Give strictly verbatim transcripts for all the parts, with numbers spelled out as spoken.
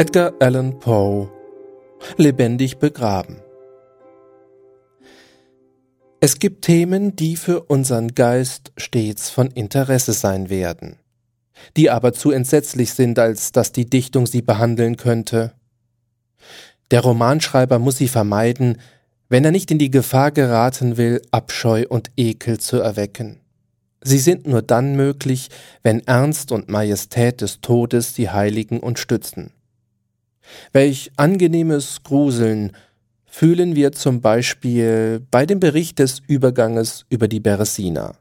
Edgar Allan Poe, lebendig begraben. Es gibt Themen, die für unseren Geist stets von Interesse sein werden, die aber zu entsetzlich sind, als dass die Dichtung sie behandeln könnte. Der Romanschreiber muss sie vermeiden, wenn er nicht in die Gefahr geraten will, Abscheu und Ekel zu erwecken. Sie sind nur dann möglich, wenn Ernst und Majestät des Todes sie heiligen und stützen. Welch angenehmes Gruseln fühlen wir zum Beispiel bei dem Bericht des Überganges über die Beresina,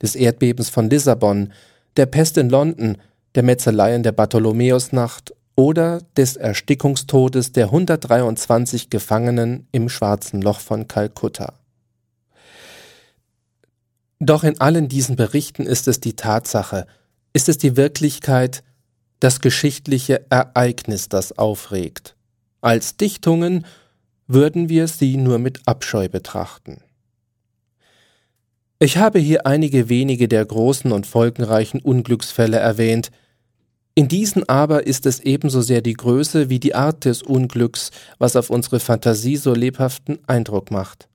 des Erdbebens von Lissabon, der Pest in London, der Metzeleien der Bartholomäusnacht oder des Erstickungstodes der hundertdreiundzwanzig Gefangenen im Schwarzen Loch von Kalkutta. Doch in allen diesen Berichten ist es die Tatsache, ist es die Wirklichkeit, das geschichtliche Ereignis, das aufregt. Als Dichtungen würden wir sie nur mit Abscheu betrachten. Ich habe hier einige wenige der großen und folgenreichen Unglücksfälle erwähnt. In diesen aber ist es ebenso sehr die Größe wie die Art des Unglücks, was auf unsere Fantasie so lebhaften Eindruck macht.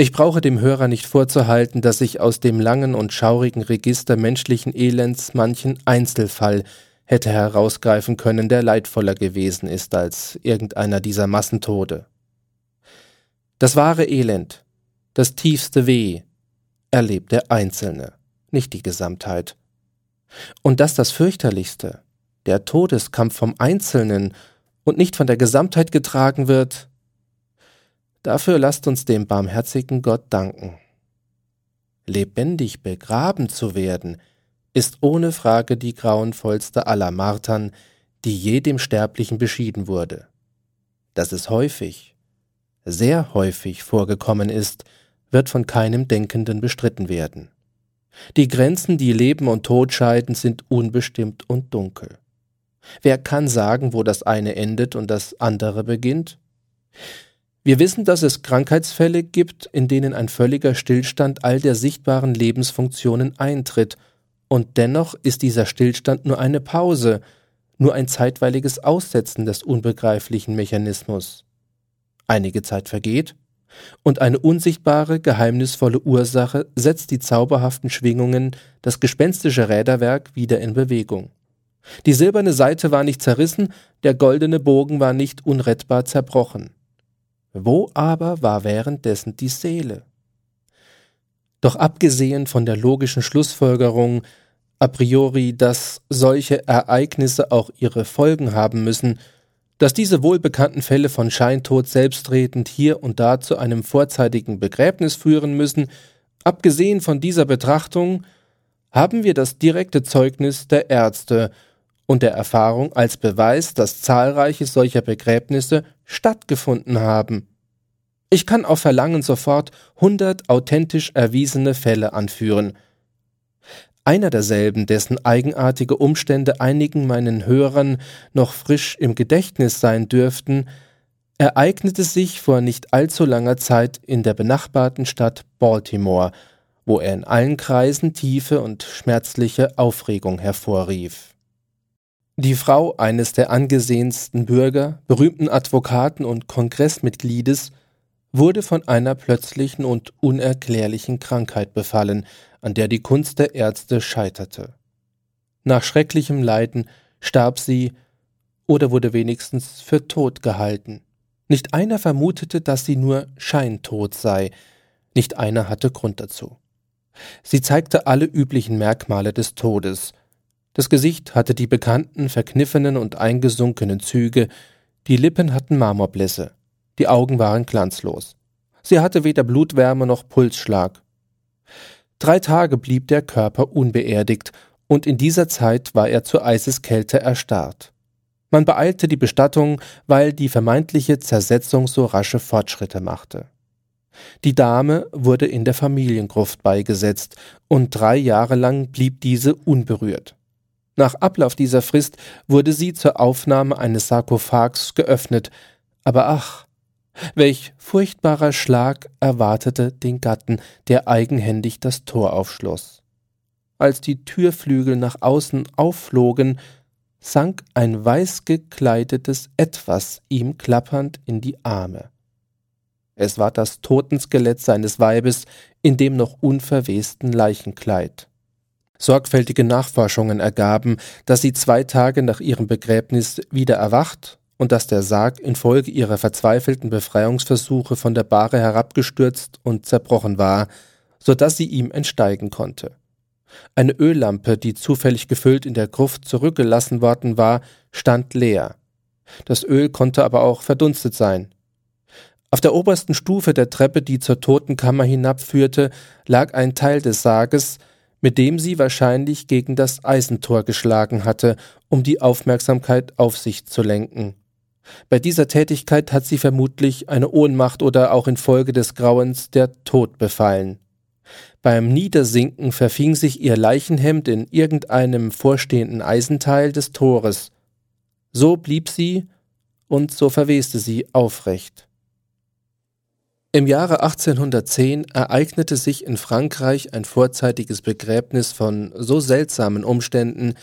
Ich brauche dem Hörer nicht vorzuhalten, dass ich aus dem langen und schaurigen Register menschlichen Elends manchen Einzelfall hätte herausgreifen können, der leidvoller gewesen ist als irgendeiner dieser Massentode. Das wahre Elend, das tiefste Weh, erlebt der Einzelne, nicht die Gesamtheit. Und das das fürchterlichste, der Todeskampf vom Einzelnen und nicht von der Gesamtheit getragen wird, dafür lasst uns dem barmherzigen Gott danken. Lebendig begraben zu werden, ist ohne Frage die grauenvollste aller Martern, die je dem Sterblichen beschieden wurde. Dass es häufig, sehr häufig vorgekommen ist, wird von keinem Denkenden bestritten werden. Die Grenzen, die Leben und Tod scheiden, sind unbestimmt und dunkel. Wer kann sagen, wo das eine endet und das andere beginnt? Wir wissen, dass es Krankheitsfälle gibt, in denen ein völliger Stillstand all der sichtbaren Lebensfunktionen eintritt, und dennoch ist dieser Stillstand nur eine Pause, nur ein zeitweiliges Aussetzen des unbegreiflichen Mechanismus. Einige Zeit vergeht, und eine unsichtbare, geheimnisvolle Ursache setzt die zauberhaften Schwingungen, das gespenstische Räderwerk wieder in Bewegung. Die silberne Saite war nicht zerrissen, der goldene Bogen war nicht unrettbar zerbrochen. Wo aber war währenddessen die Seele? Doch abgesehen von der logischen Schlussfolgerung a priori, dass solche Ereignisse auch ihre Folgen haben müssen, dass diese wohlbekannten Fälle von Scheintod selbstredend hier und da zu einem vorzeitigen Begräbnis führen müssen, abgesehen von dieser Betrachtung, haben wir das direkte Zeugnis der Ärzte und der Erfahrung als Beweis, dass zahlreiche solcher Begräbnisse stattgefunden haben. Ich kann auf Verlangen sofort hundert authentisch erwiesene Fälle anführen. Einer derselben, dessen eigenartige Umstände einigen meinen Hörern noch frisch im Gedächtnis sein dürften, ereignete sich vor nicht allzu langer Zeit in der benachbarten Stadt Baltimore, wo er in allen Kreisen tiefe und schmerzliche Aufregung hervorrief. Die Frau eines der angesehensten Bürger, berühmten Advokaten und Kongressmitgliedes, wurde von einer plötzlichen und unerklärlichen Krankheit befallen, an der die Kunst der Ärzte scheiterte. Nach schrecklichem Leiden starb sie oder wurde wenigstens für tot gehalten. Nicht einer vermutete, dass sie nur scheintot sei, nicht einer hatte Grund dazu. Sie zeigte alle üblichen Merkmale des Todes. Das Gesicht hatte die bekannten, verkniffenen und eingesunkenen Züge, die Lippen hatten Marmorblässe, die Augen waren glanzlos. Sie hatte weder Blutwärme noch Pulsschlag. Drei Tage blieb der Körper unbeerdigt, und in dieser Zeit war er zur Eiseskälte erstarrt. Man beeilte die Bestattung, weil die vermeintliche Zersetzung so rasche Fortschritte machte. Die Dame wurde in der Familiengruft beigesetzt, und drei Jahre lang blieb diese unberührt. Nach Ablauf dieser Frist wurde sie zur Aufnahme eines Sarkophags geöffnet, aber ach, welch furchtbarer Schlag erwartete den Gatten, der eigenhändig das Tor aufschloss. Als die Türflügel nach außen aufflogen, sank ein weiß gekleidetes Etwas ihm klappernd in die Arme. Es war das Totenskelett seines Weibes in dem noch unverwesten Leichenkleid. Sorgfältige Nachforschungen ergaben, dass sie zwei Tage nach ihrem Begräbnis wieder erwacht und dass der Sarg infolge ihrer verzweifelten Befreiungsversuche von der Bahre herabgestürzt und zerbrochen war, so dass sie ihm entsteigen konnte. Eine Öllampe, die zufällig gefüllt in der Gruft zurückgelassen worden war, stand leer. Das Öl konnte aber auch verdunstet sein. Auf der obersten Stufe der Treppe, die zur Totenkammer hinabführte, lag ein Teil des Sarges, mit dem sie wahrscheinlich gegen das Eisentor geschlagen hatte, um die Aufmerksamkeit auf sich zu lenken. Bei dieser Tätigkeit hat sie vermutlich eine Ohnmacht oder auch infolge des Grauens der Tod befallen. Beim Niedersinken verfing sich ihr Leichenhemd in irgendeinem vorstehenden Eisenteil des Tores. So blieb sie und so verweste sie aufrecht. Im Jahre achtzehnhundertzehn ereignete sich in Frankreich ein vorzeitiges Begräbnis von so seltsamen Umständen,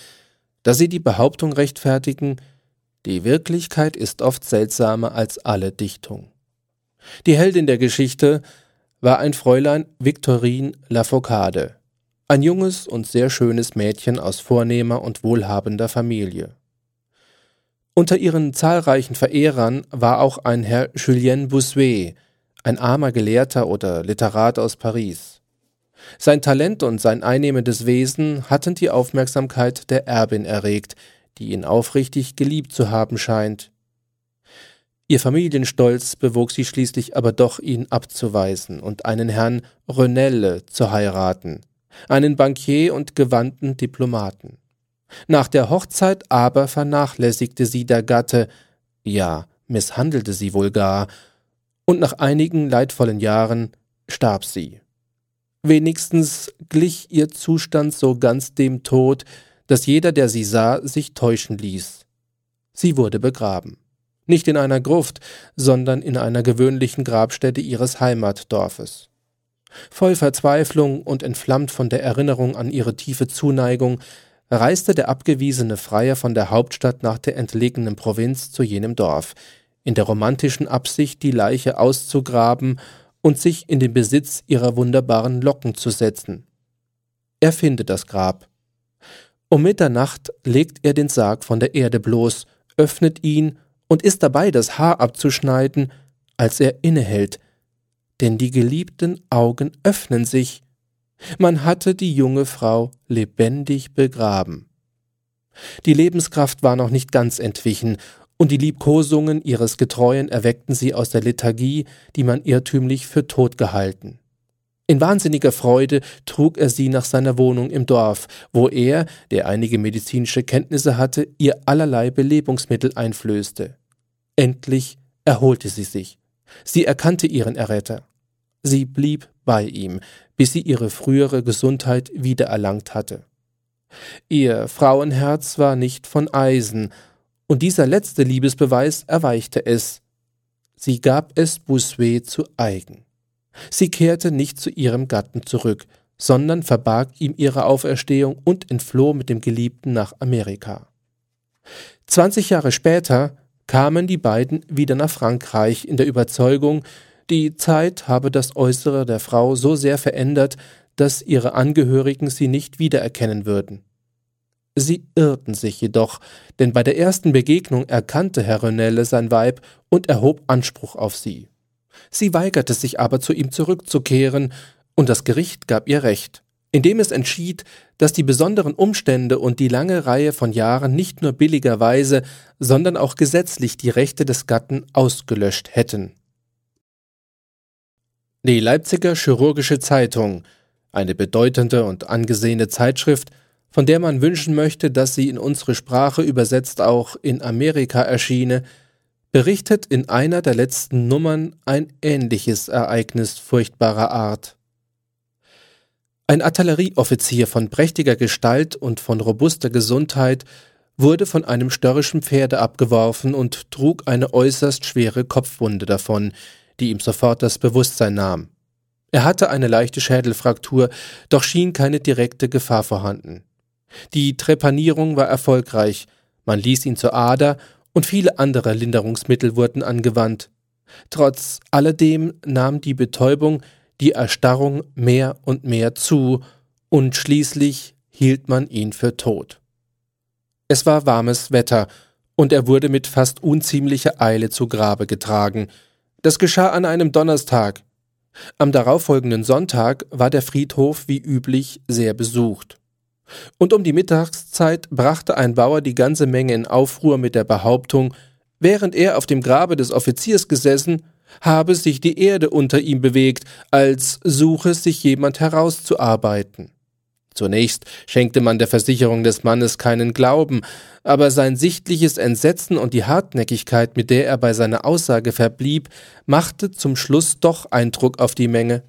dass sie die Behauptung rechtfertigen, die Wirklichkeit ist oft seltsamer als alle Dichtung. Die Heldin der Geschichte war ein Fräulein Victorine Lafocade, ein junges und sehr schönes Mädchen aus vornehmer und wohlhabender Familie. Unter ihren zahlreichen Verehrern war auch ein Herr Julien Boussouet, ein armer Gelehrter oder Literat aus Paris. Sein Talent und sein einnehmendes Wesen hatten die Aufmerksamkeit der Erbin erregt, die ihn aufrichtig geliebt zu haben scheint. Ihr Familienstolz bewog sie schließlich aber doch, ihn abzuweisen und einen Herrn Renelle zu heiraten, einen Bankier und gewandten Diplomaten. Nach der Hochzeit aber vernachlässigte sie der Gatte, ja, misshandelte sie wohl gar, und nach einigen leidvollen Jahren starb sie. Wenigstens glich ihr Zustand so ganz dem Tod, dass jeder, der sie sah, sich täuschen ließ. Sie wurde begraben. Nicht in einer Gruft, sondern in einer gewöhnlichen Grabstätte ihres Heimatdorfes. Voll Verzweiflung und entflammt von der Erinnerung an ihre tiefe Zuneigung, reiste der abgewiesene Freier von der Hauptstadt nach der entlegenen Provinz zu jenem Dorf, in der romantischen Absicht, die Leiche auszugraben und sich in den Besitz ihrer wunderbaren Locken zu setzen. Er findet das Grab. Um Mitternacht legt er den Sarg von der Erde bloß, öffnet ihn und ist dabei, das Haar abzuschneiden, als er innehält. Denn die geliebten Augen öffnen sich. Man hatte die junge Frau lebendig begraben. Die Lebenskraft war noch nicht ganz entwichen, und die Liebkosungen ihres Getreuen erweckten sie aus der Lethargie, die man irrtümlich für tot gehalten. In wahnsinniger Freude trug er sie nach seiner Wohnung im Dorf, wo er, der einige medizinische Kenntnisse hatte, ihr allerlei Belebungsmittel einflößte. Endlich erholte sie sich. Sie erkannte ihren Erretter. Sie blieb bei ihm, bis sie ihre frühere Gesundheit wiedererlangt hatte. Ihr Frauenherz war nicht von Eisen, und dieser letzte Liebesbeweis erweichte es. Sie gab es Boussouet zu eigen. Sie kehrte nicht zu ihrem Gatten zurück, sondern verbarg ihm ihre Auferstehung und entfloh mit dem Geliebten nach Amerika. Zwanzig Jahre später kamen die beiden wieder nach Frankreich in der Überzeugung, die Zeit habe das Äußere der Frau so sehr verändert, dass ihre Angehörigen sie nicht wiedererkennen würden. Sie irrten sich jedoch, denn bei der ersten Begegnung erkannte Herr Renelle sein Weib und erhob Anspruch auf sie. Sie weigerte sich aber, zu ihm zurückzukehren, und das Gericht gab ihr Recht, indem es entschied, dass die besonderen Umstände und die lange Reihe von Jahren nicht nur billigerweise, sondern auch gesetzlich die Rechte des Gatten ausgelöscht hätten. Die Leipziger Chirurgische Zeitung, eine bedeutende und angesehene Zeitschrift, von der man wünschen möchte, dass sie in unsere Sprache übersetzt auch in Amerika erschiene, berichtet in einer der letzten Nummern ein ähnliches Ereignis furchtbarer Art. Ein Artillerieoffizier von prächtiger Gestalt und von robuster Gesundheit wurde von einem störrischen Pferde abgeworfen und trug eine äußerst schwere Kopfwunde davon, die ihm sofort das Bewusstsein nahm. Er hatte eine leichte Schädelfraktur, doch schien keine direkte Gefahr vorhanden. Die Trepanierung war erfolgreich, Man ließ ihn zur Ader und viele andere Linderungsmittel wurden angewandt. Trotz alledem nahm die Betäubung, die Erstarrung mehr und mehr zu und schließlich hielt man ihn für tot. Es war warmes Wetter und er wurde mit fast unziemlicher Eile zu Grabe getragen. Das geschah an einem Donnerstag. Am darauffolgenden Sonntag war der Friedhof wie üblich sehr besucht. Und um die Mittagszeit brachte ein Bauer die ganze Menge in Aufruhr mit der Behauptung, während er auf dem Grabe des Offiziers gesessen, habe sich die Erde unter ihm bewegt, als suche sich jemand herauszuarbeiten. Zunächst schenkte man der Versicherung des Mannes keinen Glauben, aber sein sichtliches Entsetzen und die Hartnäckigkeit, mit der er bei seiner Aussage verblieb, machte zum Schluss doch Eindruck auf die Menge.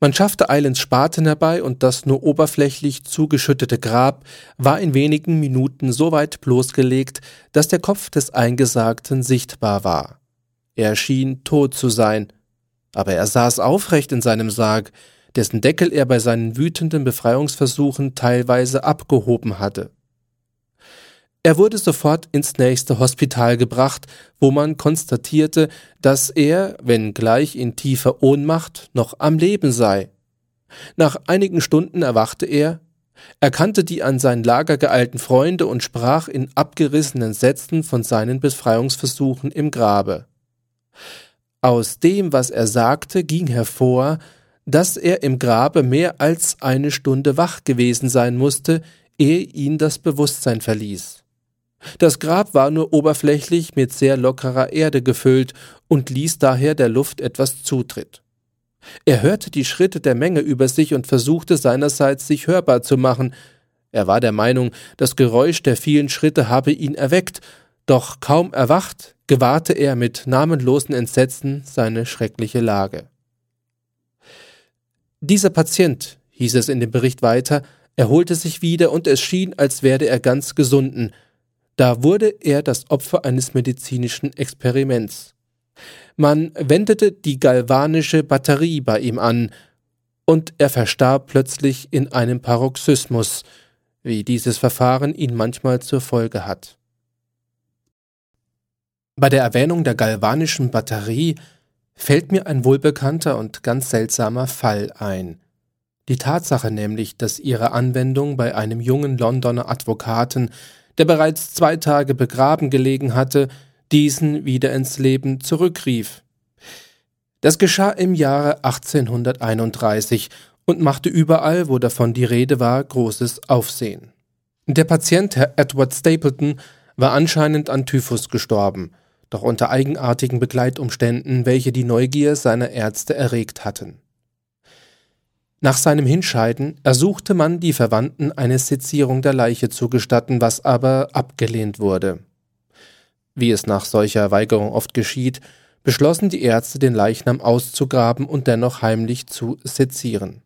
Man schaffte eilends Spaten herbei und das nur oberflächlich zugeschüttete Grab war in wenigen Minuten so weit bloßgelegt, dass der Kopf des Eingesagten sichtbar war. Er schien tot zu sein, aber er saß aufrecht in seinem Sarg, dessen Deckel er bei seinen wütenden Befreiungsversuchen teilweise abgehoben hatte. Er wurde sofort ins nächste Hospital gebracht, wo man konstatierte, dass er, wenn gleich in tiefer Ohnmacht, noch am Leben sei. Nach einigen Stunden erwachte er, erkannte die an sein Lager geeilten Freunde und sprach in abgerissenen Sätzen von seinen Befreiungsversuchen im Grabe. Aus dem, was er sagte, ging hervor, dass er im Grabe mehr als eine Stunde wach gewesen sein musste, ehe ihn das Bewusstsein verließ. Das Grab war nur oberflächlich mit sehr lockerer Erde gefüllt und ließ daher der Luft etwas Zutritt. Er hörte die Schritte der Menge über sich und versuchte seinerseits, sich hörbar zu machen. Er war der Meinung, das Geräusch der vielen Schritte habe ihn erweckt, doch kaum erwacht, gewahrte er mit namenlosen Entsetzen seine schreckliche Lage. Dieser Patient, hieß es in dem Bericht weiter, erholte sich wieder und es schien, als werde er ganz gesunden. Da wurde er das Opfer eines medizinischen Experiments. Man wendete die galvanische Batterie bei ihm an und er verstarb plötzlich in einem Paroxysmus, wie dieses Verfahren ihn manchmal zur Folge hat. Bei der Erwähnung der galvanischen Batterie fällt mir ein wohlbekannter und ganz seltsamer Fall ein. Die Tatsache nämlich, dass ihre Anwendung bei einem jungen Londoner Advokaten, der bereits zwei Tage begraben gelegen hatte, diesen wieder ins Leben zurückrief. Das geschah im Jahre achtzehnhunderteinunddreißig und machte überall, wo davon die Rede war, großes Aufsehen. Der Patient, Herr Edward Stapleton, war anscheinend an Typhus gestorben, doch unter eigenartigen Begleitumständen, welche die Neugier seiner Ärzte erregt hatten. Nach seinem Hinscheiden ersuchte man die Verwandten, eine Sezierung der Leiche zu gestatten, was aber abgelehnt wurde. Wie es nach solcher Weigerung oft geschieht, beschlossen die Ärzte, den Leichnam auszugraben und dennoch heimlich zu sezieren.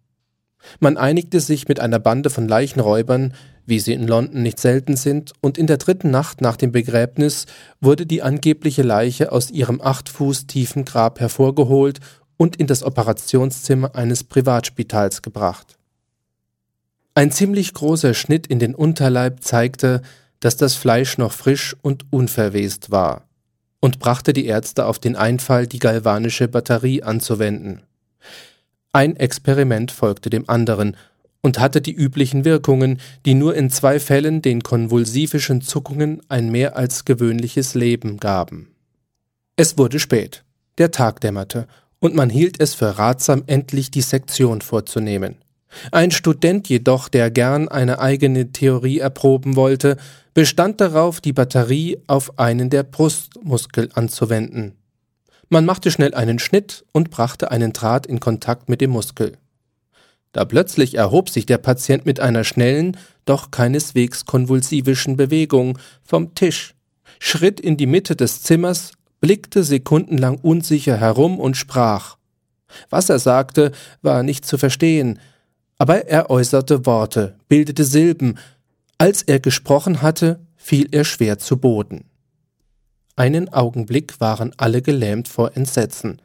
Man einigte sich mit einer Bande von Leichenräubern, wie sie in London nicht selten sind, und in der dritten Nacht nach dem Begräbnis wurde die angebliche Leiche aus ihrem acht Fuß tiefen Grab hervorgeholt und in das Operationszimmer eines Privatspitals gebracht. Ein ziemlich großer Schnitt in den Unterleib zeigte, dass das Fleisch noch frisch und unverwest war und brachte die Ärzte auf den Einfall, die galvanische Batterie anzuwenden. Ein Experiment folgte dem anderen und hatte die üblichen Wirkungen, die nur in zwei Fällen den konvulsivischen Zuckungen ein mehr als gewöhnliches Leben gaben. Es wurde spät, der Tag dämmerte, und man hielt es für ratsam, endlich die Sektion vorzunehmen. Ein Student jedoch, der gern eine eigene Theorie erproben wollte, bestand darauf, die Batterie auf einen der Brustmuskel anzuwenden. Man machte schnell einen Schnitt und brachte einen Draht in Kontakt mit dem Muskel. Da plötzlich erhob sich der Patient mit einer schnellen, doch keineswegs konvulsivischen Bewegung vom Tisch, schritt in die Mitte des Zimmers, blickte sekundenlang unsicher herum und sprach. Was er sagte, war nicht zu verstehen, aber er äußerte Worte, bildete Silben. Als er gesprochen hatte, fiel er schwer zu Boden. Einen Augenblick waren alle gelähmt vor Entsetzen.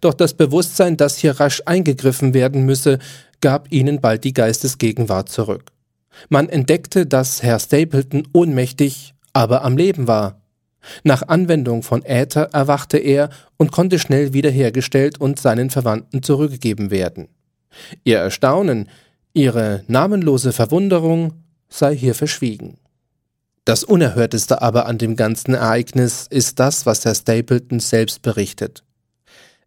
Doch das Bewusstsein, dass hier rasch eingegriffen werden müsse, gab ihnen bald die Geistesgegenwart zurück. Man entdeckte, dass Herr Stapleton ohnmächtig, aber am Leben war. Nach Anwendung von Äther erwachte er und konnte schnell wiederhergestellt und seinen Verwandten zurückgegeben werden. Ihr Erstaunen, ihre namenlose Verwunderung sei hier verschwiegen. Das Unerhörteste aber an dem ganzen Ereignis ist das, was Herr Stapleton selbst berichtet.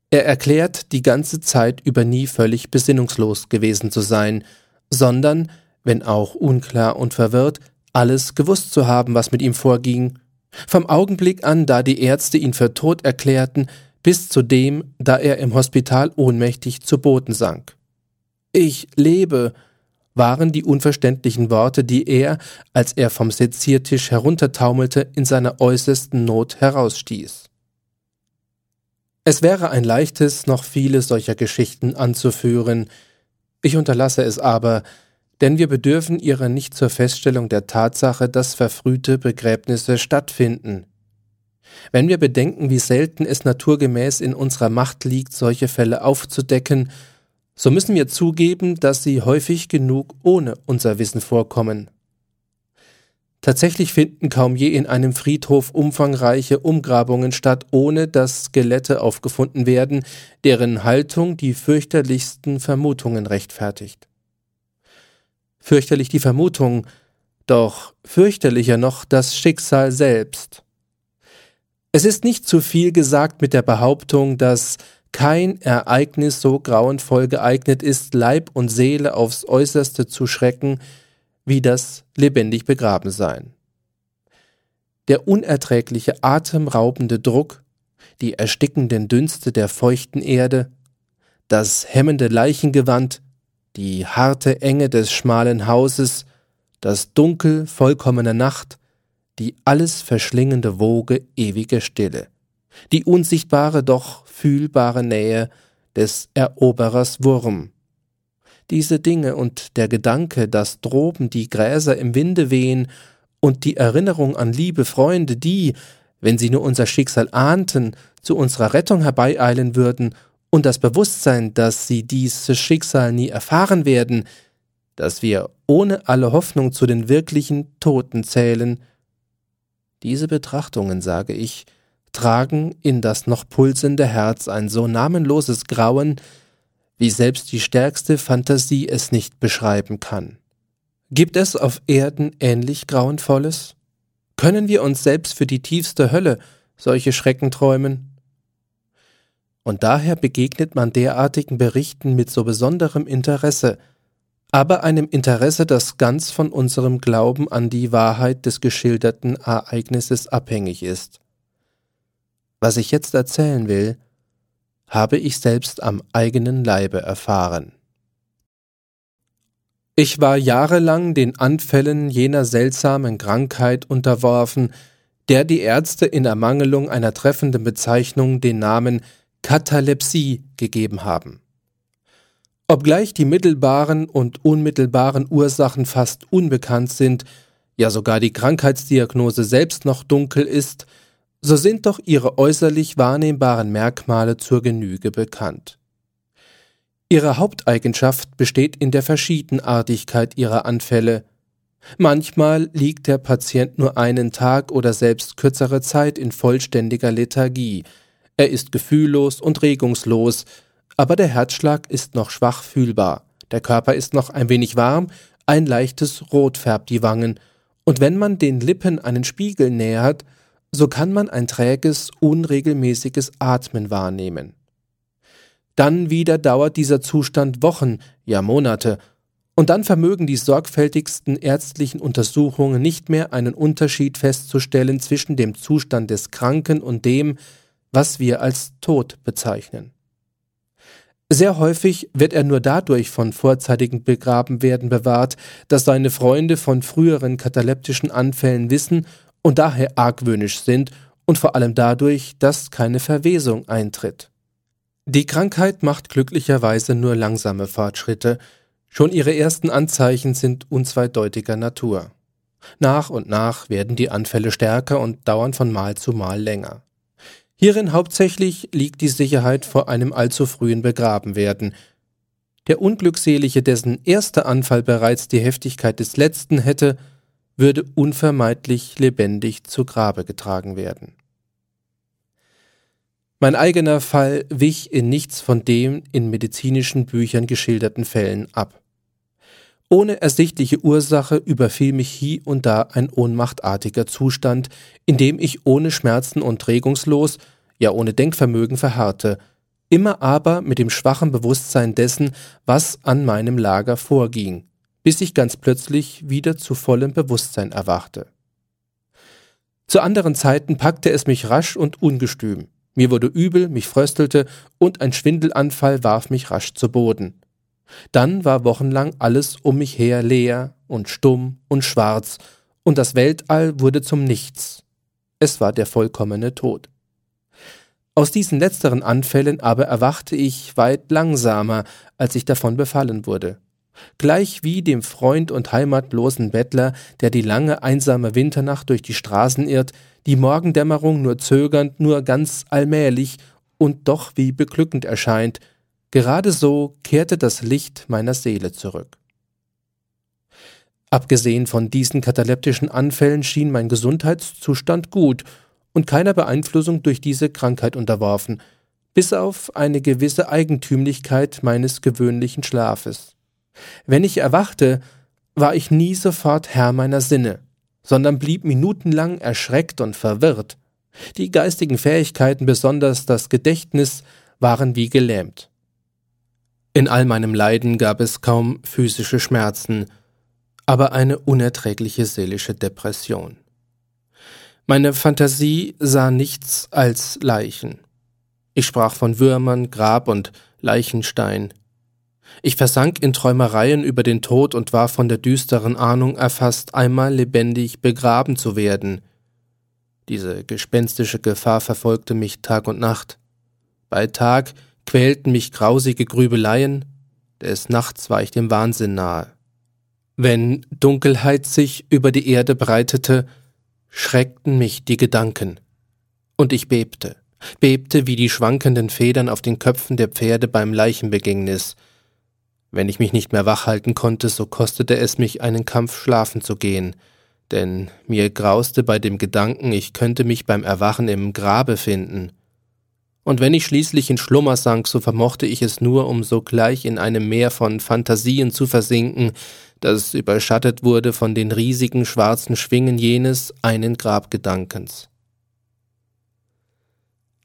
Er erklärt, die ganze Zeit über nie völlig besinnungslos gewesen zu sein, sondern, wenn auch unklar und verwirrt, alles gewusst zu haben, was mit ihm vorging, vom Augenblick an, da die Ärzte ihn für tot erklärten, bis zu dem, da er im Hospital ohnmächtig zu Boden sank. »Ich lebe«, waren die unverständlichen Worte, die er, als er vom Seziertisch heruntertaumelte, in seiner äußersten Not herausstieß. Es wäre ein leichtes, noch viele solcher Geschichten anzuführen. Ich unterlasse es aber, denn wir bedürfen ihrer nicht zur Feststellung der Tatsache, dass verfrühte Begräbnisse stattfinden. Wenn wir bedenken, wie selten es naturgemäß in unserer Macht liegt, solche Fälle aufzudecken, so müssen wir zugeben, dass sie häufig genug ohne unser Wissen vorkommen. Tatsächlich finden kaum je in einem Friedhof umfangreiche Umgrabungen statt, ohne dass Skelette aufgefunden werden, deren Haltung die fürchterlichsten Vermutungen rechtfertigt. Fürchterlich die Vermutung, doch fürchterlicher noch das Schicksal selbst. Es ist nicht zu viel gesagt mit der Behauptung, dass kein Ereignis so grauenvoll geeignet ist, Leib und Seele aufs Äußerste zu schrecken, wie das lebendig begraben sein. Der unerträgliche, atemraubende Druck, die erstickenden Dünste der feuchten Erde, das hemmende Leichengewand, die harte Enge des schmalen Hauses, das Dunkel vollkommener Nacht, die alles verschlingende Woge ewiger Stille, die unsichtbare, doch fühlbare Nähe des Eroberers Wurm. Diese Dinge und der Gedanke, dass droben die Gräser im Winde wehen, und die Erinnerung an liebe Freunde, die, wenn sie nur unser Schicksal ahnten, zu unserer Rettung herbeieilen würden, und das Bewusstsein, dass sie dieses Schicksal nie erfahren werden, dass wir ohne alle Hoffnung zu den wirklichen Toten zählen. Diese Betrachtungen, sage ich, tragen in das noch pulsende Herz ein so namenloses Grauen, wie selbst die stärkste Fantasie es nicht beschreiben kann. Gibt es auf Erden ähnlich Grauenvolles? Können wir uns selbst für die tiefste Hölle solche Schrecken träumen? Und daher begegnet man derartigen Berichten mit so besonderem Interesse, aber einem Interesse, das ganz von unserem Glauben an die Wahrheit des geschilderten Ereignisses abhängig ist. Was ich jetzt erzählen will, habe ich selbst am eigenen Leibe erfahren. Ich war jahrelang den Anfällen jener seltsamen Krankheit unterworfen, der die Ärzte in Ermangelung einer treffenden Bezeichnung den Namen Katalepsie gegeben haben. Obgleich die mittelbaren und unmittelbaren Ursachen fast unbekannt sind, ja sogar die Krankheitsdiagnose selbst noch dunkel ist, so sind doch ihre äußerlich wahrnehmbaren Merkmale zur Genüge bekannt. Ihre Haupteigenschaft besteht in der Verschiedenartigkeit ihrer Anfälle. Manchmal liegt der Patient nur einen Tag oder selbst kürzere Zeit in vollständiger Lethargie. Er ist gefühllos und regungslos, aber der Herzschlag ist noch schwach fühlbar, der Körper ist noch ein wenig warm, ein leichtes Rot färbt die Wangen, und wenn man den Lippen einen Spiegel nähert, so kann man ein träges, unregelmäßiges Atmen wahrnehmen. Dann wieder dauert dieser Zustand Wochen, ja Monate, und dann vermögen die sorgfältigsten ärztlichen Untersuchungen nicht mehr einen Unterschied festzustellen zwischen dem Zustand des Kranken und dem, was wir als Tod bezeichnen. Sehr häufig wird er nur dadurch von vorzeitigem Begrabenwerden bewahrt, dass seine Freunde von früheren kataleptischen Anfällen wissen und daher argwöhnisch sind und vor allem dadurch, dass keine Verwesung eintritt. Die Krankheit macht glücklicherweise nur langsame Fortschritte, schon ihre ersten Anzeichen sind unzweideutiger Natur. Nach und nach werden die Anfälle stärker und dauern von Mal zu Mal länger. Hierin hauptsächlich liegt die Sicherheit vor einem allzu frühen Begrabenwerden. Der Unglückselige, dessen erster Anfall bereits die Heftigkeit des letzten hätte, würde unvermeidlich lebendig zu Grabe getragen werden. Mein eigener Fall wich in nichts von dem in medizinischen Büchern geschilderten Fällen ab. Ohne ersichtliche Ursache überfiel mich hie und da ein ohnmachtartiger Zustand, in dem ich ohne Schmerzen und regungslos, ja ohne Denkvermögen verharrte, immer aber mit dem schwachen Bewusstsein dessen, was an meinem Lager vorging, bis ich ganz plötzlich wieder zu vollem Bewusstsein erwachte. Zu anderen Zeiten packte es mich rasch und ungestüm. Mir wurde übel, mich fröstelte und ein Schwindelanfall warf mich rasch zu Boden. Dann war wochenlang alles um mich her leer und stumm und schwarz und das Weltall wurde zum Nichts. Es war der vollkommene Tod. Aus diesen letzteren Anfällen aber erwachte ich weit langsamer, als ich davon befallen wurde. Gleich wie dem Freund und heimatlosen Bettler, der die lange einsame Winternacht durch die Straßen irrt, die Morgendämmerung nur zögernd, nur ganz allmählich und doch wie beglückend erscheint, gerade so kehrte das Licht meiner Seele zurück. Abgesehen von diesen kataleptischen Anfällen schien mein Gesundheitszustand gut und keiner Beeinflussung durch diese Krankheit unterworfen, bis auf eine gewisse Eigentümlichkeit meines gewöhnlichen Schlafes. Wenn ich erwachte, war ich nie sofort Herr meiner Sinne, sondern blieb minutenlang erschreckt und verwirrt. Die geistigen Fähigkeiten, besonders das Gedächtnis, waren wie gelähmt. In all meinem Leiden gab es kaum physische Schmerzen, aber eine unerträgliche seelische Depression. Meine Fantasie sah nichts als Leichen. Ich sprach von Würmern, Grab und Leichenstein. Ich versank in Träumereien über den Tod und war von der düsteren Ahnung erfasst, einmal lebendig begraben zu werden. Diese gespenstische Gefahr verfolgte mich Tag und Nacht. Bei Tag quälten mich grausige Grübeleien, des Nachts war ich dem Wahnsinn nahe. Wenn Dunkelheit sich über die Erde breitete, schreckten mich die Gedanken. Und ich bebte, bebte wie die schwankenden Federn auf den Köpfen der Pferde beim Leichenbegängnis. Wenn ich mich nicht mehr wach halten konnte, so kostete es mich einen Kampf, schlafen zu gehen, denn mir grauste bei dem Gedanken, ich könnte mich beim Erwachen im Grabe finden. Und wenn ich schließlich in Schlummer sank, so vermochte ich es nur, um sogleich in einem Meer von Phantasien zu versinken, das überschattet wurde von den riesigen schwarzen Schwingen jenes einen Grabgedankens.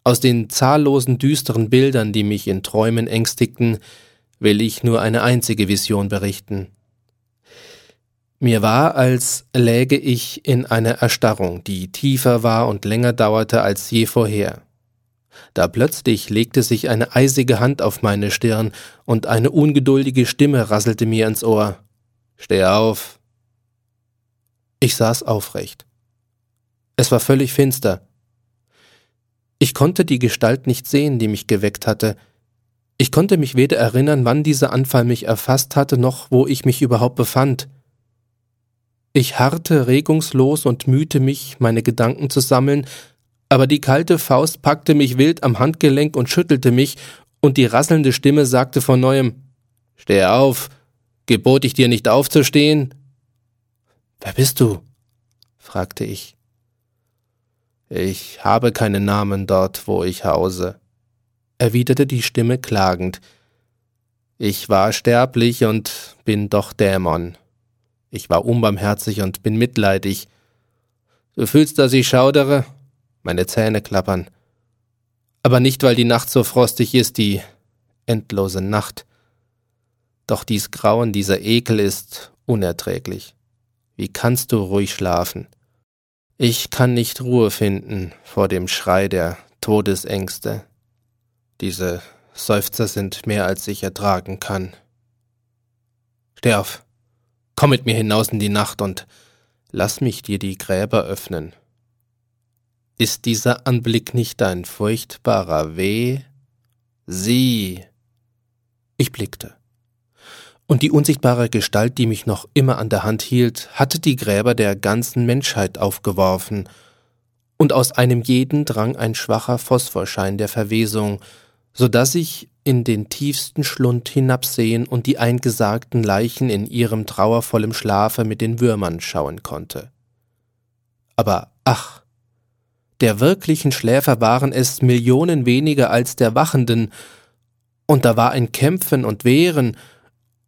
Aus den zahllosen düsteren Bildern, die mich in Träumen ängstigten, will ich nur eine einzige Vision berichten. Mir war, als läge ich in einer Erstarrung, die tiefer war und länger dauerte als je vorher. Da plötzlich legte sich eine eisige Hand auf meine Stirn und eine ungeduldige Stimme rasselte mir ins Ohr. »Steh auf!« Ich saß aufrecht. Es war völlig finster. Ich konnte die Gestalt nicht sehen, die mich geweckt hatte. Ich konnte mich weder erinnern, wann dieser Anfall mich erfasst hatte, noch wo ich mich überhaupt befand. Ich harrte regungslos und mühte mich, meine Gedanken zu sammeln, aber die kalte Faust packte mich wild am Handgelenk und schüttelte mich, und die rasselnde Stimme sagte von neuem, »Steh auf! Gebot ich dir nicht aufzustehen?« »Wer bist du?« fragte ich. »Ich habe keinen Namen dort, wo ich hause«, erwiderte die Stimme klagend. »Ich war sterblich und bin doch Dämon. Ich war unbarmherzig und bin mitleidig. Du fühlst, dass ich schaudere? Meine Zähne klappern. Aber nicht, weil die Nacht so frostig ist, die endlose Nacht. Doch dies Grauen, dieser Ekel ist unerträglich. Wie kannst du ruhig schlafen? Ich kann nicht Ruhe finden vor dem Schrei der Todesängste. Diese Seufzer sind mehr, als ich ertragen kann. Steh auf, komm mit mir hinaus in die Nacht und lass mich dir die Gräber öffnen. Ist dieser Anblick nicht ein furchtbarer Weh? Sieh!« Ich blickte. Und die unsichtbare Gestalt, die mich noch immer an der Hand hielt, hatte die Gräber der ganzen Menschheit aufgeworfen. Und aus einem jeden drang ein schwacher Phosphorschein der Verwesung, so dass ich in den tiefsten Schlund hinabsehen und die eingesargten Leichen in ihrem trauervollen Schlafe mit den Würmern schauen konnte. Aber ach, der wirklichen Schläfer waren es Millionen weniger als der Wachenden, und da war ein Kämpfen und Wehren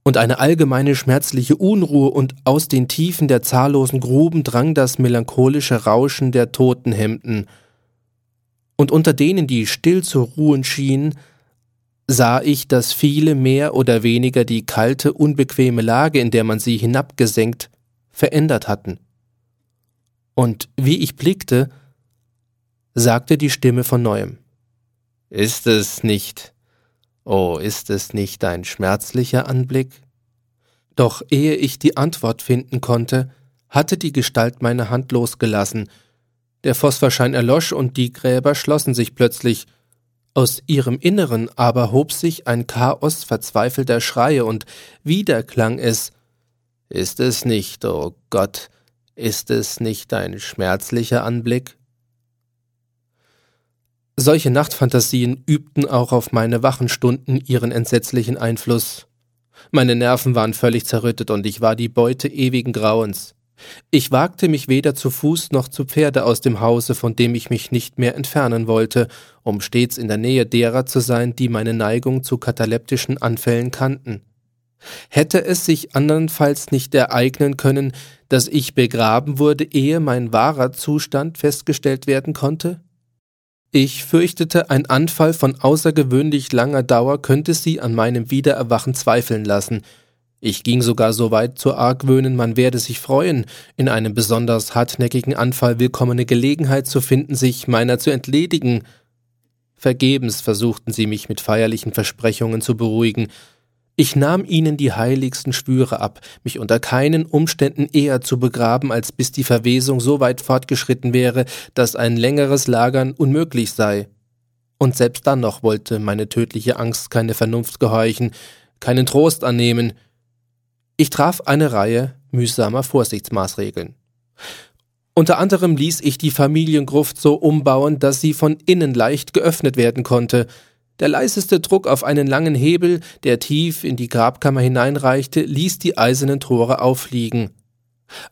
und eine allgemeine schmerzliche Unruhe, und aus den Tiefen der zahllosen Gruben drang das melancholische Rauschen der Totenhemden, und unter denen, die still zu ruhen schienen, sah ich, dass viele mehr oder weniger die kalte, unbequeme Lage, in der man sie hinabgesenkt, verändert hatten. Und wie ich blickte, sagte die Stimme von neuem: »Ist es nicht, oh, ist es nicht ein schmerzlicher Anblick?« Doch ehe ich die Antwort finden konnte, hatte die Gestalt meine Hand losgelassen. Der Phosphorschein erlosch und die Gräber schlossen sich plötzlich. Aus ihrem Inneren aber hob sich ein Chaos verzweifelter Schreie, und wieder klang es: »Ist es nicht, oh Gott, ist es nicht ein schmerzlicher Anblick?« Solche Nachtphantasien übten auch auf meine wachen Stunden ihren entsetzlichen Einfluss. Meine Nerven waren völlig zerrüttet, und ich war die Beute ewigen Grauens. Ich wagte mich weder zu Fuß noch zu Pferde aus dem Hause, von dem ich mich nicht mehr entfernen wollte, um stets in der Nähe derer zu sein, die meine Neigung zu kataleptischen Anfällen kannten. Hätte es sich andernfalls nicht ereignen können, dass ich begraben wurde, ehe mein wahrer Zustand festgestellt werden konnte? Ich fürchtete, ein Anfall von außergewöhnlich langer Dauer könnte sie an meinem Wiedererwachen zweifeln lassen. Ich ging sogar so weit zu argwöhnen, man werde sich freuen, in einem besonders hartnäckigen Anfall willkommene Gelegenheit zu finden, sich meiner zu entledigen. Vergebens versuchten sie mich mit feierlichen Versprechungen zu beruhigen. Ich nahm ihnen die heiligsten Schwüre ab, mich unter keinen Umständen eher zu begraben, als bis die Verwesung so weit fortgeschritten wäre, dass ein längeres Lagern unmöglich sei. Und selbst dann noch wollte meine tödliche Angst keine Vernunft gehorchen, keinen Trost annehmen. Ich traf eine Reihe mühsamer Vorsichtsmaßregeln. Unter anderem ließ ich die Familiengruft so umbauen, dass sie von innen leicht geöffnet werden konnte. Der leiseste Druck auf einen langen Hebel, der tief in die Grabkammer hineinreichte, ließ die eisernen Tore auffliegen.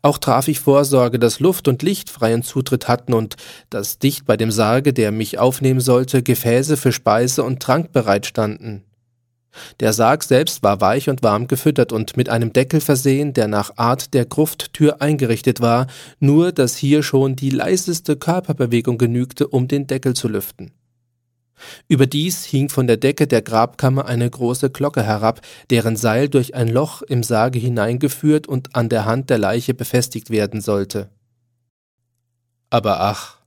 Auch traf ich Vorsorge, dass Luft und Licht freien Zutritt hatten und dass dicht bei dem Sarge, der mich aufnehmen sollte, Gefäße für Speise und Trank bereitstanden. Der Sarg selbst war weich und warm gefüttert und mit einem Deckel versehen, der nach Art der Grufttür eingerichtet war, nur dass hier schon die leiseste Körperbewegung genügte, um den Deckel zu lüften. Überdies hing von der Decke der Grabkammer eine große Glocke herab, deren Seil durch ein Loch im Sarge hineingeführt und an der Hand der Leiche befestigt werden sollte. Aber ach,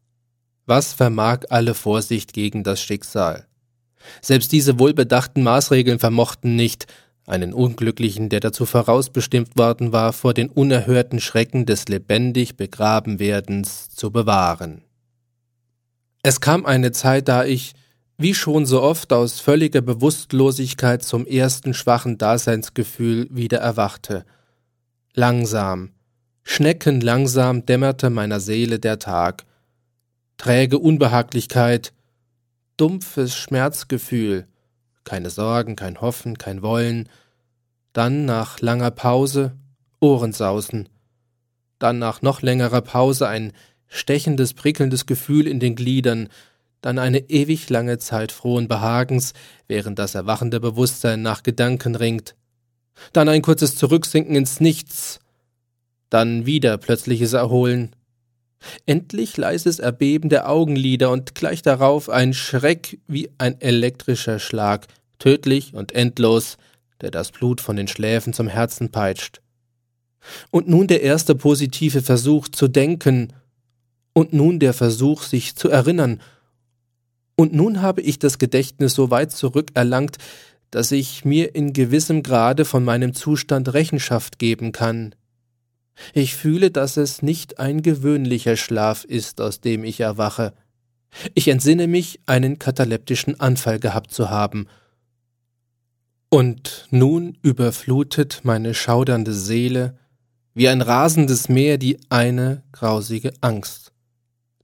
was vermag alle Vorsicht gegen das Schicksal? Selbst diese wohlbedachten Maßregeln vermochten nicht, einen Unglücklichen, der dazu vorausbestimmt worden war, vor den unerhörten Schrecken des lebendig Begrabenwerdens zu bewahren. Es kam eine Zeit, da ich, wie schon so oft, aus völliger Bewusstlosigkeit zum ersten schwachen Daseinsgefühl wieder erwachte. Langsam, schneckenlangsam dämmerte meiner Seele der Tag. Träge Unbehaglichkeit, dumpfes Schmerzgefühl, keine Sorgen, kein Hoffen, kein Wollen, dann nach langer Pause Ohrensausen, dann nach noch längerer Pause ein stechendes, prickelndes Gefühl in den Gliedern, dann eine ewig lange Zeit frohen Behagens, während das erwachende Bewusstsein nach Gedanken ringt, dann ein kurzes Zurücksinken ins Nichts, dann wieder plötzliches Erholen, endlich leises Erbeben der Augenlider und gleich darauf ein Schreck wie ein elektrischer Schlag, tödlich und endlos, der das Blut von den Schläfen zum Herzen peitscht. Und nun der erste positive Versuch zu denken, und nun der Versuch, sich zu erinnern. Und nun habe ich das Gedächtnis so weit zurückerlangt, dass ich mir in gewissem Grade von meinem Zustand Rechenschaft geben kann. Ich fühle, dass es nicht ein gewöhnlicher Schlaf ist, aus dem ich erwache. Ich entsinne mich, einen kataleptischen Anfall gehabt zu haben. Und nun überflutet meine schaudernde Seele wie ein rasendes Meer die eine grausige Angst,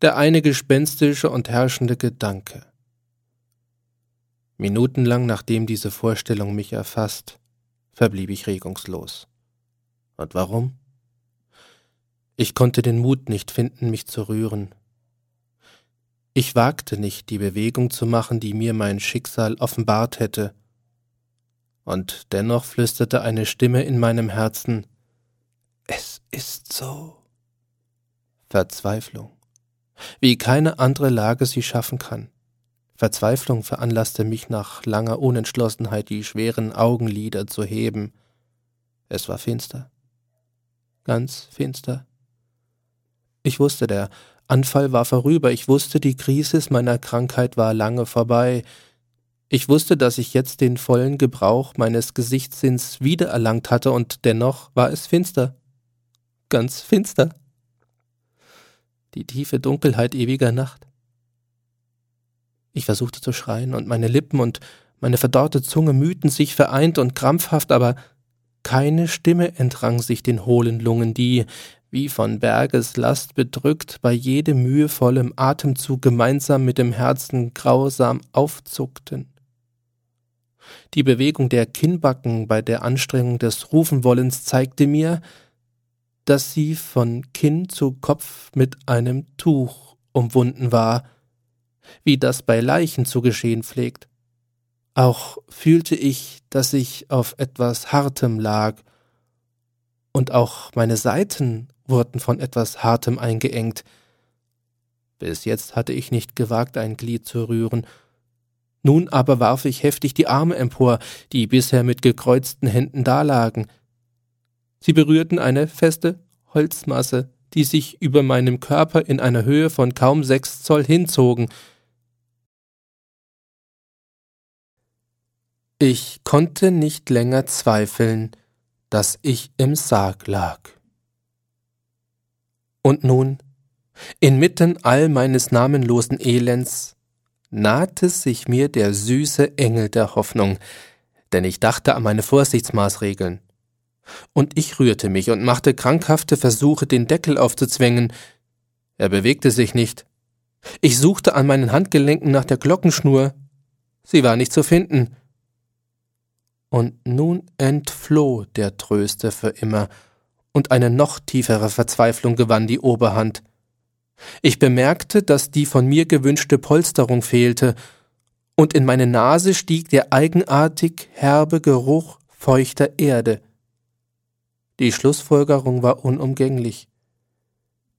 der eine gespenstische und herrschende Gedanke. Minutenlang, nachdem diese Vorstellung mich erfasst, verblieb ich regungslos. Und warum? Ich konnte den Mut nicht finden, mich zu rühren. Ich wagte nicht, die Bewegung zu machen, die mir mein Schicksal offenbart hätte. Und dennoch flüsterte eine Stimme in meinem Herzen: »Es ist so.« Verzweiflung, wie keine andere Lage sie schaffen kann. Verzweiflung veranlasste mich nach langer Unentschlossenheit, die schweren Augenlider zu heben. Es war finster, ganz finster. Ich wusste, der Anfall war vorüber, ich wusste, die Krise meiner Krankheit war lange vorbei. Ich wusste, dass ich jetzt den vollen Gebrauch meines Gesichtssinns wiedererlangt hatte, und dennoch war es finster, ganz finster. Die tiefe Dunkelheit ewiger Nacht. Ich versuchte zu schreien, und meine Lippen und meine verdorrte Zunge mühten sich vereint und krampfhaft, aber keine Stimme entrang sich den hohlen Lungen, die, wie von Bergeslast bedrückt, bei jedem mühevollen Atemzug gemeinsam mit dem Herzen grausam aufzuckten. Die Bewegung der Kinnbacken bei der Anstrengung des Rufenwollens zeigte mir, dass sie von Kinn zu Kopf mit einem Tuch umwunden war, wie das bei Leichen zu geschehen pflegt. Auch fühlte ich, dass ich auf etwas Hartem lag, und auch meine Seiten wurden von etwas Hartem eingeengt. Bis jetzt hatte ich nicht gewagt, ein Glied zu rühren. Nun aber warf ich heftig die Arme empor, die bisher mit gekreuzten Händen dalagen. Sie berührten eine feste Holzmasse, die sich über meinem Körper in einer Höhe von kaum sechs Zoll hinzogen. Ich konnte nicht länger zweifeln, dass ich im Sarg lag. Und nun, inmitten all meines namenlosen Elends, nahte sich mir der süße Engel der Hoffnung, denn ich dachte an meine Vorsichtsmaßregeln. Und ich rührte mich und machte krankhafte Versuche, den Deckel aufzuzwängen. Er bewegte sich nicht. Ich suchte an meinen Handgelenken nach der Glockenschnur. Sie war nicht zu finden. Und nun entfloh der Tröster für immer, und eine noch tiefere Verzweiflung gewann die Oberhand. Ich bemerkte, dass die von mir gewünschte Polsterung fehlte, und in meine Nase stieg der eigenartig herbe Geruch feuchter Erde. Die Schlussfolgerung war unumgänglich.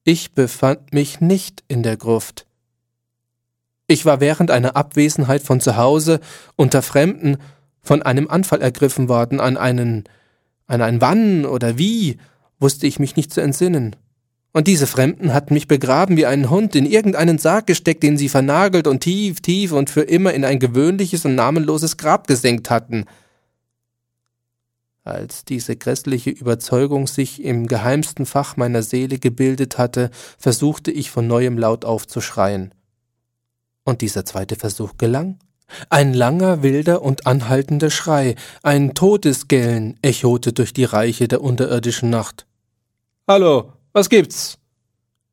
Ich befand mich nicht in der Gruft. Ich war während einer Abwesenheit von zu Hause unter Fremden von einem Anfall ergriffen worden. An einen, an ein Wann oder Wie wusste ich mich nicht zu entsinnen. Und diese Fremden hatten mich begraben wie einen Hund, in irgendeinen Sarg gesteckt, den sie vernagelt und tief, tief und für immer in ein gewöhnliches und namenloses Grab gesenkt hatten. Als diese grässliche Überzeugung sich im geheimsten Fach meiner Seele gebildet hatte, versuchte ich von neuem laut aufzuschreien. Und dieser zweite Versuch gelang. Ein langer, wilder und anhaltender Schrei, ein Todesgellen, echote durch die Reiche der unterirdischen Nacht. »Hallo, was gibt's?«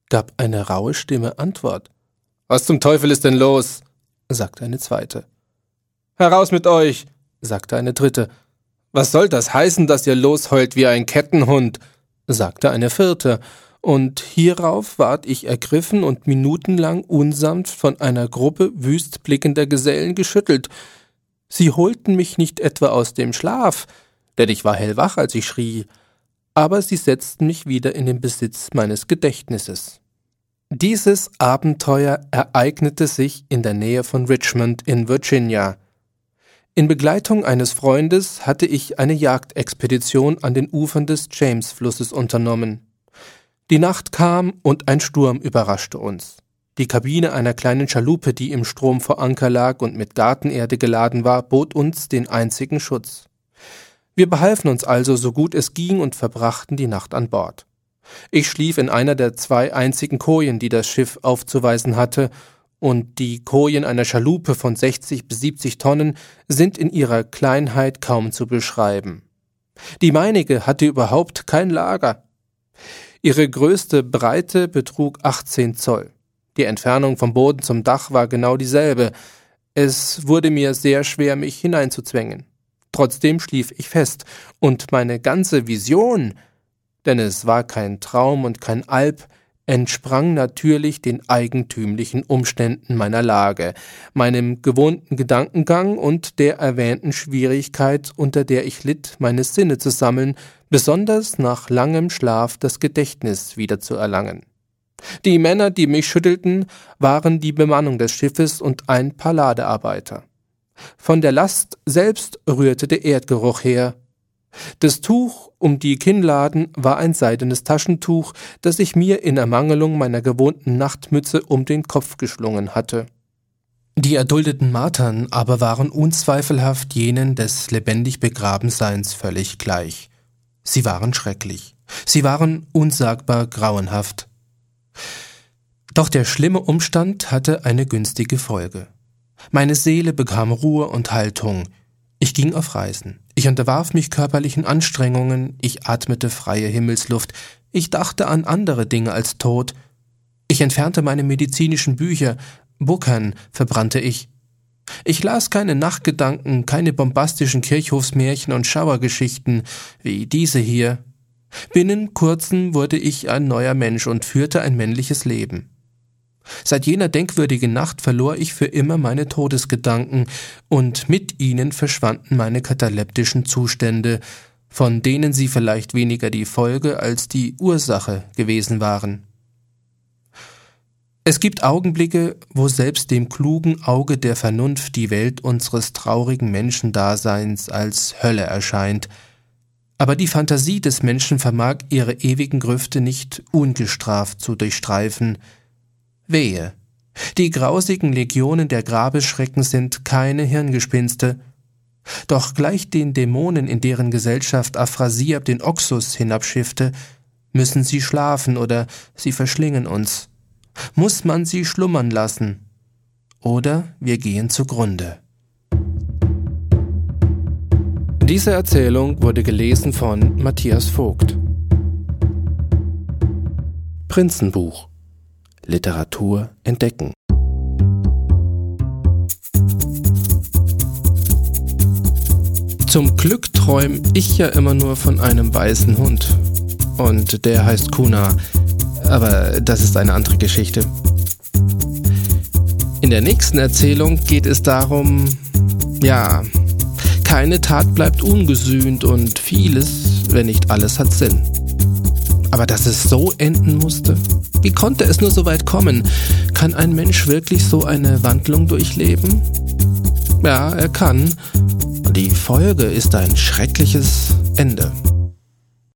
gab eine raue Stimme Antwort. »Was zum Teufel ist denn los?« sagte eine zweite. »Heraus mit euch!« sagte eine dritte. »Was soll das heißen, dass ihr losheult wie ein Kettenhund?« sagte eine vierte, und hierauf ward ich ergriffen und minutenlang unsanft von einer Gruppe wüstblickender Gesellen geschüttelt. Sie holten mich nicht etwa aus dem Schlaf, denn ich war hellwach, als ich schrie, aber sie setzten mich wieder in den Besitz meines Gedächtnisses. Dieses Abenteuer ereignete sich in der Nähe von Richmond in Virginia. In Begleitung eines Freundes hatte ich eine Jagdexpedition an den Ufern des James-Flusses unternommen. Die Nacht kam und ein Sturm überraschte uns. Die Kabine einer kleinen Schaluppe, die im Strom vor Anker lag und mit Gartenerde geladen war, bot uns den einzigen Schutz. Wir behalfen uns also so gut es ging und verbrachten die Nacht an Bord. Ich schlief in einer der zwei einzigen Kojen, die das Schiff aufzuweisen hatte, und die Kojen einer Schalupe von sechzig bis siebzig Tonnen sind in ihrer Kleinheit kaum zu beschreiben. Die meinige hatte überhaupt kein Lager. Ihre größte Breite betrug achtzehn Zoll. Die Entfernung vom Boden zum Dach war genau dieselbe. Es wurde mir sehr schwer, mich hineinzuzwängen. Trotzdem schlief ich fest, und meine ganze Vision, denn es war kein Traum und kein Alp, entsprang natürlich den eigentümlichen Umständen meiner Lage, meinem gewohnten Gedankengang und der erwähnten Schwierigkeit, unter der ich litt, meine Sinne zu sammeln, besonders nach langem Schlaf das Gedächtnis wiederzuerlangen. Die Männer, die mich schüttelten, waren die Bemannung des Schiffes und ein paar Ladearbeiter. Von der Last selbst rührte der Erdgeruch her. Das Tuch um die Kinnladen war ein seidenes Taschentuch, das ich mir in Ermangelung meiner gewohnten Nachtmütze um den Kopf geschlungen hatte. Die erduldeten Martern aber waren unzweifelhaft jenen des lebendig Begrabenseins völlig gleich. Sie waren schrecklich. Sie waren unsagbar grauenhaft. Doch der schlimme Umstand hatte eine günstige Folge. Meine Seele bekam Ruhe und Haltung. Ich ging auf Reisen. Ich unterwarf mich körperlichen Anstrengungen. Ich atmete freie Himmelsluft. Ich dachte an andere Dinge als Tod. Ich entfernte meine medizinischen Bücher. Buckern verbrannte ich. Ich las keine Nachtgedanken, keine bombastischen Kirchhofsmärchen und Schauergeschichten wie diese hier. Binnen kurzem wurde ich ein neuer Mensch und führte ein männliches Leben. Seit jener denkwürdigen Nacht verlor ich für immer meine Todesgedanken, und mit ihnen verschwanden meine kataleptischen Zustände, von denen sie vielleicht weniger die Folge als die Ursache gewesen waren. Es gibt Augenblicke, wo selbst dem klugen Auge der Vernunft die Welt unseres traurigen Menschendaseins als Hölle erscheint, aber die Fantasie des Menschen vermag ihre ewigen Grüfte nicht ungestraft zu durchstreifen. Wehe! Die grausigen Legionen der Grabeschrecken sind keine Hirngespinste. Doch gleich den Dämonen, in deren Gesellschaft Aphrasiab den Oxus hinabschiffte, müssen sie schlafen oder sie verschlingen uns. Muss man sie schlummern lassen. Oder wir gehen zugrunde. Diese Erzählung wurde gelesen von Matthias Vogt. Prinzenbuch. Literatur entdecken. Zum Glück träum ich ja immer nur von einem weißen Hund. Und der heißt Kuna. Aber das ist eine andere Geschichte. In der nächsten Erzählung geht es darum, ja, keine Tat bleibt ungesühnt und vieles, wenn nicht alles, hat Sinn. Aber dass es so enden musste? Wie konnte es nur so weit kommen? Kann ein Mensch wirklich so eine Wandlung durchleben? Ja, er kann. Die Folge ist ein schreckliches Ende.